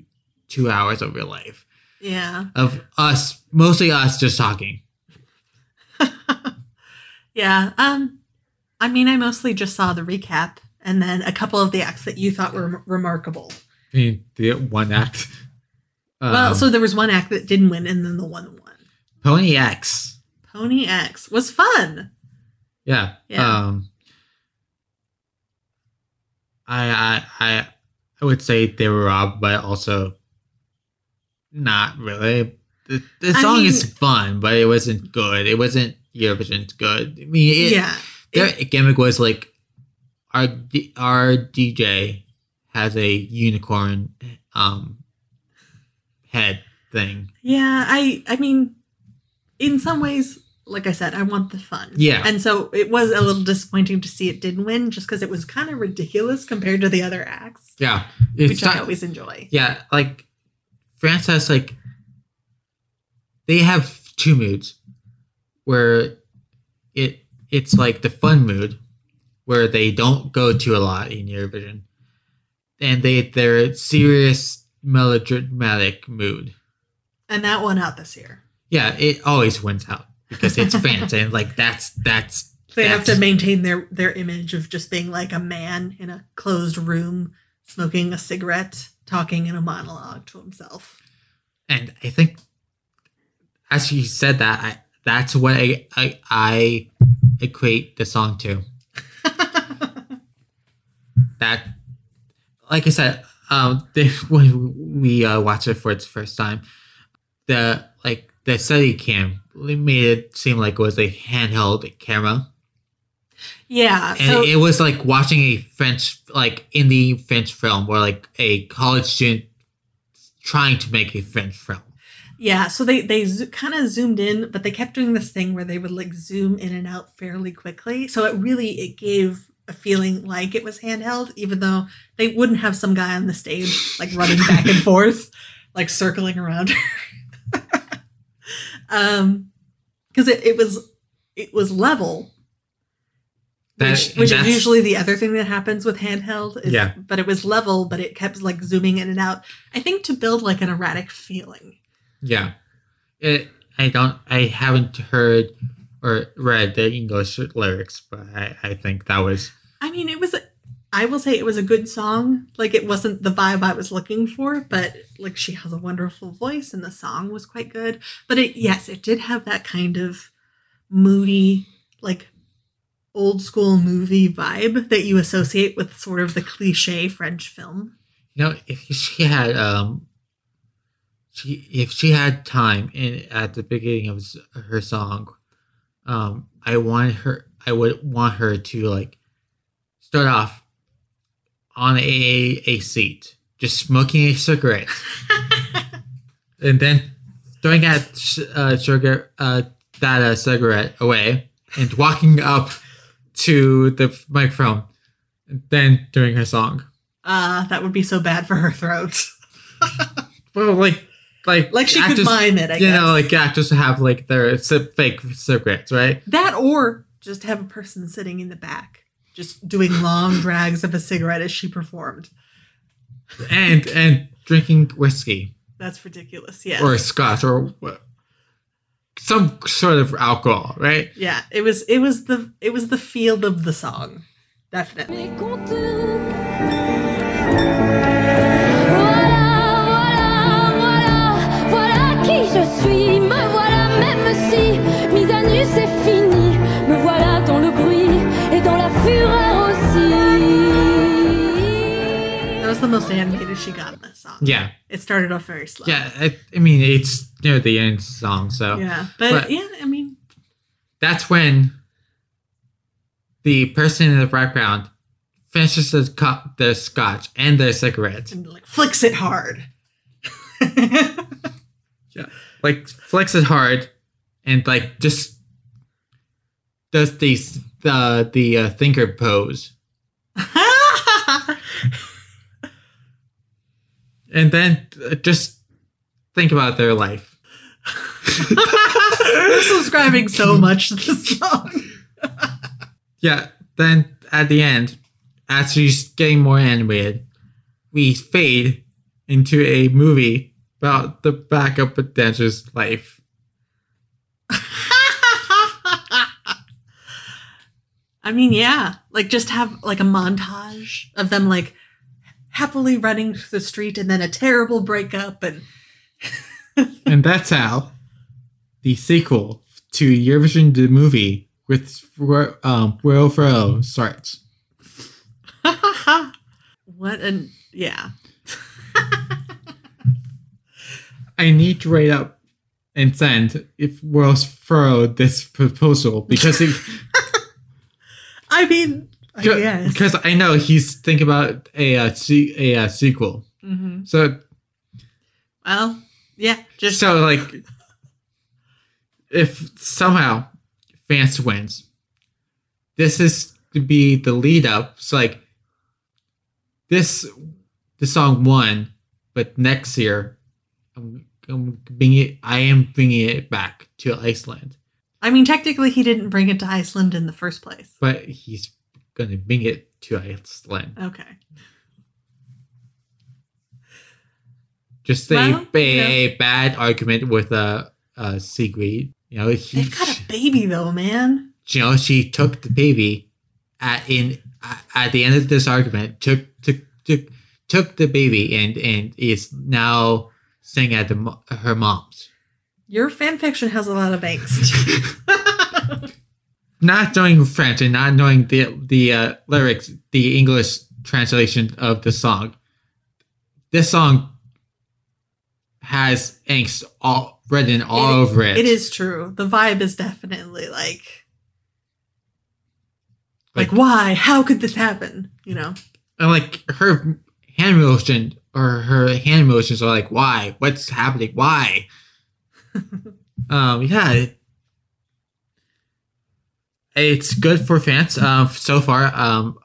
Two hours of your life. Yeah. Of us, mostly us just talking. Yeah. Um, I mean, I mostly just saw the recap and then a couple of the acts that you thought were remarkable. I mean, the one act. Um, well, so there was one act that didn't win and then the one won. Pony X. Pony X was fun. Yeah. Yeah. Um, I, I, I, I would say they were robbed, but also. Not really. The, the song mean, is fun, but it wasn't good. It wasn't Eurovision good. I mean, it, yeah, their it, gimmick was like our our D J has a unicorn um head thing. Yeah, I I mean, in some ways, like I said, I want the fun. Yeah, and so it was a little disappointing to see it didn't win, just because it was kind of ridiculous compared to the other acts. Yeah, it's which not, I always enjoy. Yeah, like. France has, like, they have two moods where it it's, like, the fun mood where they don't go to a lot in Eurovision. And they, they're serious, melodramatic mood. And that won out this year. Yeah, it always wins out because it's France. And, like, that's... that's They that's, have to maintain their, their image of just being, like, a man in a closed room smoking a cigarette. Talking in a monologue to himself. And I think as he said that, I, that's what I, I, I equate the song to. That, like I said, um, they, when we uh, watched it for its first time, the like the study cam made it seem like it was a handheld camera. Yeah. And so, it was like watching a French, like indie French film or like a college student trying to make a French film. Yeah. So they, they zo- kind of zoomed in, but they kept doing this thing where they would like zoom in and out fairly quickly. So it really, it gave a feeling like it was handheld, even though they wouldn't have some guy on the stage, like running back and forth, like circling around. um, Cause it, it was, it was level. That, which which is usually the other thing that happens with handheld. Is, yeah. But it was level, but it kept like zooming in and out. I think to build like an erratic feeling. Yeah. It, I don't, I haven't heard or read the English lyrics, but I, I think that was. I mean, it was, a, I will say it was a good song. Like it wasn't the vibe I was looking for, but like she has a wonderful voice and the song was quite good. But it, yes, it did have that kind of moody, like, old school movie vibe that you associate with sort of the cliche French film. You know, if she had um, she if she had time in at the beginning of her song, um, I want her. I would want her to like start off on a a seat, just smoking a cigarette, and then throwing that uh, sugar uh, that uh, cigarette away and walking up to the microphone, and then doing her song. Uh, that would be so bad for her throat. Well, like, like, like she actors, could mime it. I you guess. know, like actors have like their fake cigarettes, right? That or just have a person sitting in the back, just doing long drags of a cigarette as she performed, and and drinking whiskey. That's ridiculous. Yes, or scotch, or some sort of alcohol, right? Yeah, it was it was the it was the feel of the song, definitely. That was the most animated she got in this song. Yeah. It started off very slow. Yeah, I, I mean, it's near the end song, so. Yeah, but, but yeah, I mean. That's when the person in the background finishes the, co- the scotch and the cigarette. And like flicks it hard. Yeah, like flicks it hard, and like just does the the the uh, thinker pose, and then uh, just think about their life. We're subscribing so much to this song. Yeah. Then at the end, as she's getting more animated, we fade into a movie about the backup dancer's life. I mean, yeah. Like, just have, like, a montage of them, like, happily running through the street and then a terrible breakup. And and that's how the sequel to Eurovision the movie with um, Will Ferrell starts. What an... Yeah. I need to write up and send if Wells furrowed this proposal because he. I mean, I guess. Because I know he's thinking about a uh, se- a uh, sequel. Mm-hmm. So. Well, yeah. Just so like, if somehow Vance wins, this is to be the lead up. So like, this the song won, but next year. I'm, I'm bringing it, I am bringing it back to Iceland. I mean, technically, he didn't bring it to Iceland in the first place. But he's going to bring it to Iceland. Okay. Just well, a, a yeah. bad argument with uh, uh, Sigrid. You know, he, they've got a baby, though, man. You know, she took the baby at in at the end of this argument. Took took took took the baby and and is now. Staying at the, her mom's. Your fanfiction has a lot of angst. Not knowing French and not knowing the the uh, lyrics, the English translation of the song. This song has angst all written all it, over it. It is true. The vibe is definitely like, like, like why? How could this happen? You know, and like her hand motion. Or her hand motions are like, why? What's happening? Why? um, yeah. It, it's good for fans uh, so far. Um,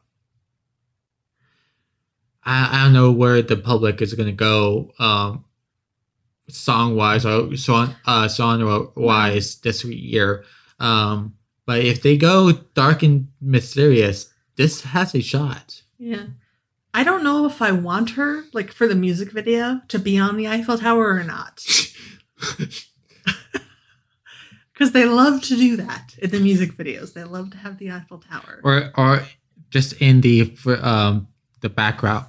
I, I don't know where the public is going to go um, song-wise or song, uh, genre-wise this year. Um, but if they go dark and mysterious, this has a shot. Yeah. I don't know if I want her, like, for the music video to be on the Eiffel Tower or not. Because they love to do that in the music videos. They love to have the Eiffel Tower. Or or just in the um the background,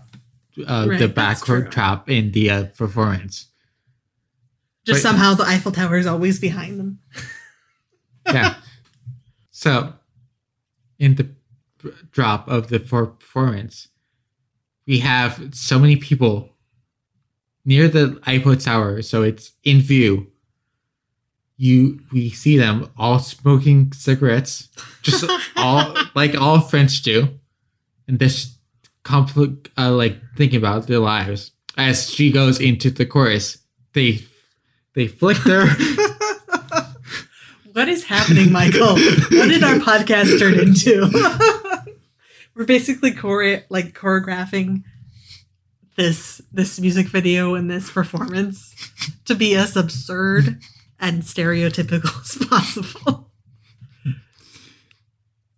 uh, right, the backdrop in the uh, performance. Just but, somehow the Eiffel Tower is always behind them. Yeah. So, in the drop of the performance... We have so many people near the Eiffel Tower, so it's in view. You we see them all smoking cigarettes, just all like all French do, and this conflict, uh, like thinking about their lives. As she goes into the chorus, they they flick their. What is happening, Michael? What did our podcast turn into? We're basically chore- like choreographing this this music video and this performance to be as absurd and stereotypical as possible.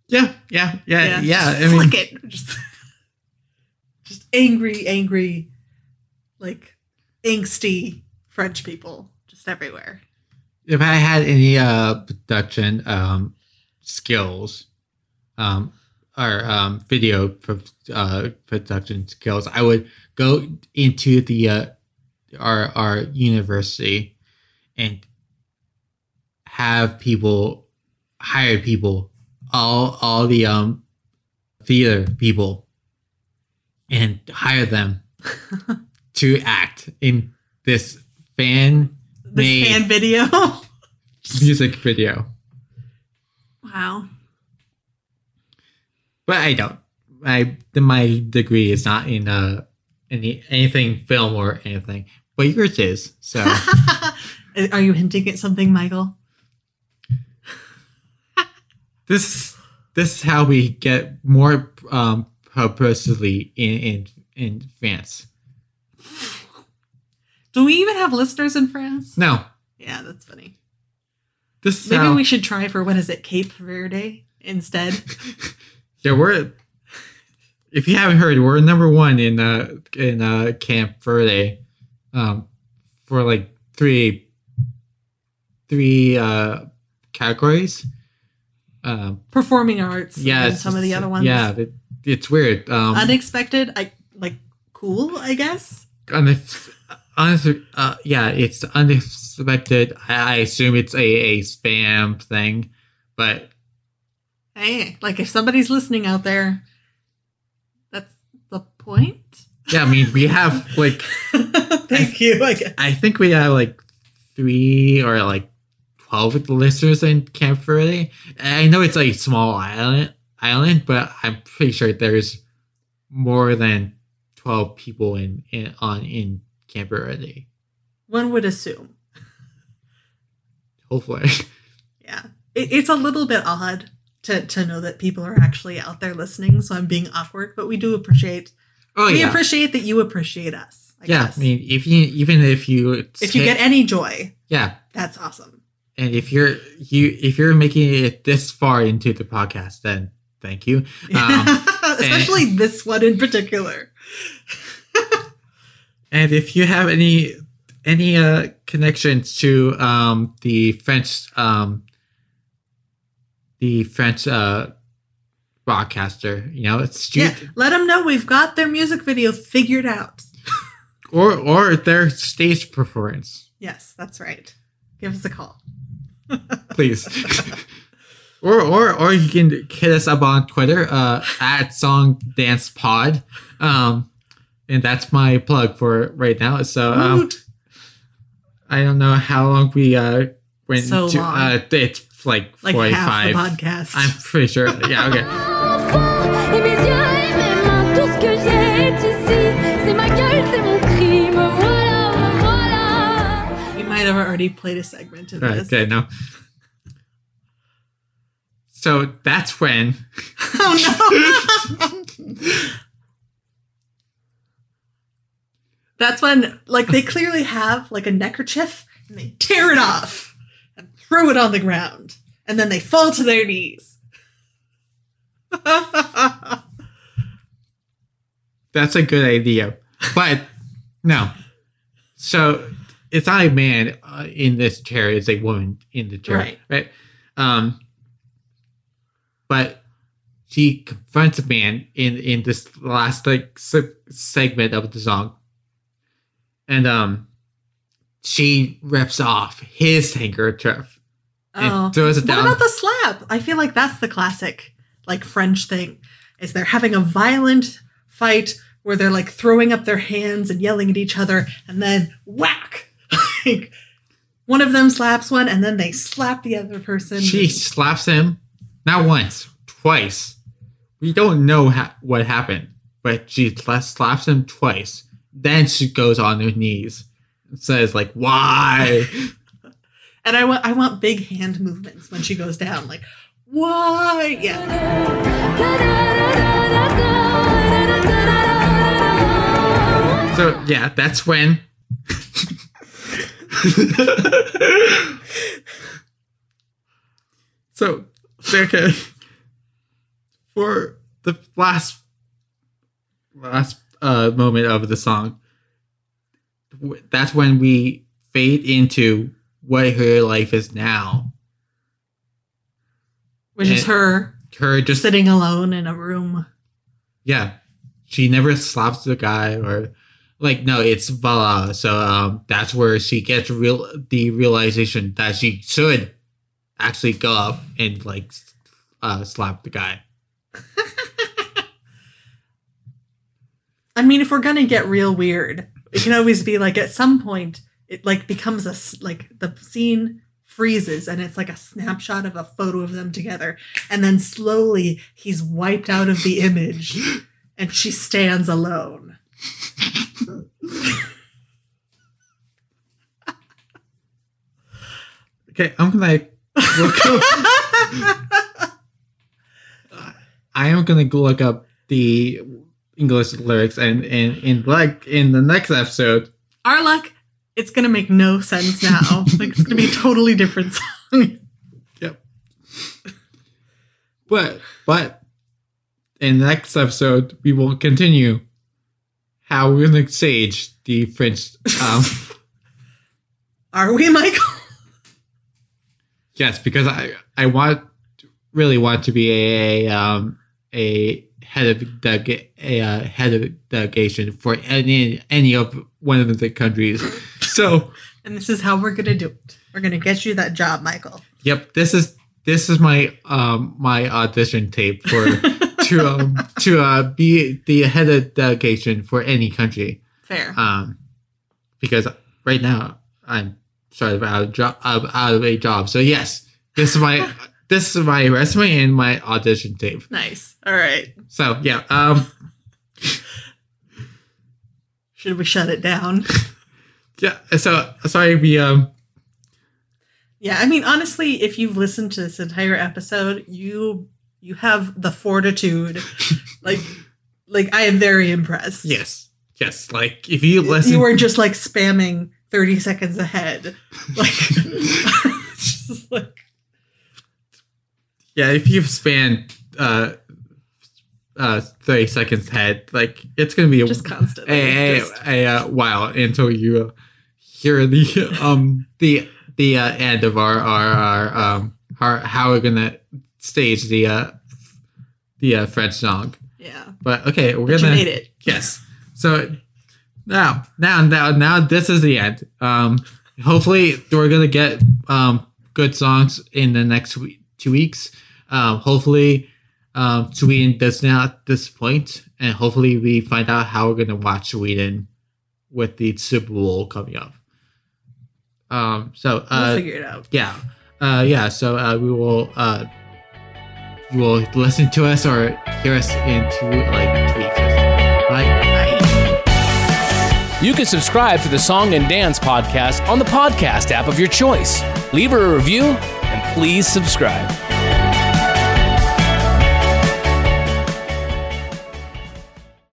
Yeah, yeah, yeah, yeah. yeah. Just I mean, flick it. Just, just angry, angry, like angsty French people just everywhere. If I had any uh, production um, skills um, or um, video pro- uh, production skills, I would go into the uh, our our university and have people hire people, all all the um theater people, and hire them to act in this fan this fan video music video. Wow. But I don't. I my degree is not in uh any anything film or anything, but yours is. So, are you hinting at something, Michael? This this is how we get more um, publicity in, in in France. Do we even have listeners in France? No. Yeah, that's funny. This is maybe how... we should try for what is it, Cape Verde instead. Yeah, we're. If you haven't heard, we're number one in uh in uh Cape Verde, um, for like three three uh categories. Um, performing arts, yeah, and some of the other ones. Yeah, it, it's weird. Um, Unexpected, I like cool, I guess. Unex- unex- uh, yeah, it's unexpected. I, I assume it's a, a spam thing, but hey, like if somebody's listening out there, that's the point. Yeah, I mean we have like. Thank I, you. I guess. I think we have like three or like. With the listeners in Cape Verde. I know it's like a small island, island, but I'm pretty sure there's more than twelve people in, in on in Cape Verde. One would assume. Hopefully. Yeah, it, it's a little bit odd to to know that people are actually out there listening. So I'm being awkward, but we do appreciate. Oh we yeah. appreciate that you appreciate us. I yeah, guess. I mean, if you even if you if you get any joy, yeah, that's awesome. And if you're you if you're making it this far into the podcast, then thank you. Um, Especially and, this one in particular. And if you have any any uh, connections to um, the French um, the French uh, broadcaster, you know, it's yeah, let them know we've got their music video figured out, or or their stage performance. Yes, that's right. Give us a call. Please. or or or you can hit us up on Twitter uh, at Song Dance Pod. Um, and that's my plug for right now. So um, I don't know how long we uh, went so to. Uh, it's like forty-five. Like half the podcast. I'm pretty sure. Yeah, okay. I've already played a segment in this. Okay, no. So that's when. Oh no! That's when, like, they clearly have like a neckerchief, and they tear it off and throw it on the ground, and then they fall to their knees. That's a good idea, but no. So. It's not a man uh, in this chair. It's a woman in the chair. Right. right? Um, but she confronts a man in, in this last like se- segment of the song. And um, she rips off his handkerchief oh. and throws it down. What about the slap? I feel like that's the classic like French thing is they're having a violent fight where they're like throwing up their hands and yelling at each other, and then whack, like one of them slaps one, and then they slap the other person. She slaps him, not once, twice. We don't know ha- what happened, but she slaps him twice. Then she goes on her knees and says, like, why? And I want I want big hand movements when she goes down, like, why? Yeah. So, yeah, that's when... So, okay, for the last last uh, moment of the song, that's when we fade into what her life is now, which and is her her just sitting alone in a room. Yeah, she never slaps the guy or. Like, no, it's Vala. So um, that's where she gets real the realization that she should actually go up and, like, uh, slap the guy. I mean, if we're going to get real weird, it can always be, like, at some point, it, like, becomes a, like, the scene freezes and it's, like, a snapshot of a photo of them together. And then slowly he's wiped out of the image and she stands alone. Okay, I'm gonna look up I am gonna look up the English lyrics and in in like in the next episode. Our luck, it's gonna make no sense now. Like, it's gonna be a totally different song. Yep. But but in the next episode we will continue how we're going to sage the French... Um, Are we, Michael? Yes, because I I want really want to be a um, a head of de- a uh, head of delegation for any any of one of the countries. So, and this is how we're going to do it. We're going to get you that job, Michael. Yep, this is this is my um, my audition tape for. to um, to uh, be the head of delegation for any country. Fair. Um, because right now I'm sort of out of, jo- out of a job. So yes, this is my this is my resume and my audition tape. Nice. All right. So yeah. Um, Should we shut it down? Yeah. So sorry. We um. Yeah, I mean, honestly, if you've listened to this entire episode, you. You have the fortitude, like, like I am very impressed. Yes, yes. Like, if you listen, you were just like spamming thirty seconds ahead, like, just like, yeah. If you've spanned uh, uh, thirty seconds ahead, like, it's gonna be just a, constantly a, just... a, a, a while until you uh, hear the um the the uh, end of our our, our um our, how we're gonna. Stage the uh the uh, French song. Yeah. But okay, we're but gonna you made it. Yes. So now, now, now, now, this is the end. Um, hopefully, we're gonna get um good songs in the next week, two weeks. Um, hopefully, um, Sweden does not disappoint, and hopefully, we find out how we're gonna watch Sweden with the Super Bowl coming up. Um. So uh, we'll figure it out. Yeah. Uh. Yeah. So uh, we will uh. You will listen to us or hear us in two, like, two weeks. Bye. Bye. You can subscribe to the Song and Dance Podcast on the podcast app of your choice. Leave a review and please subscribe.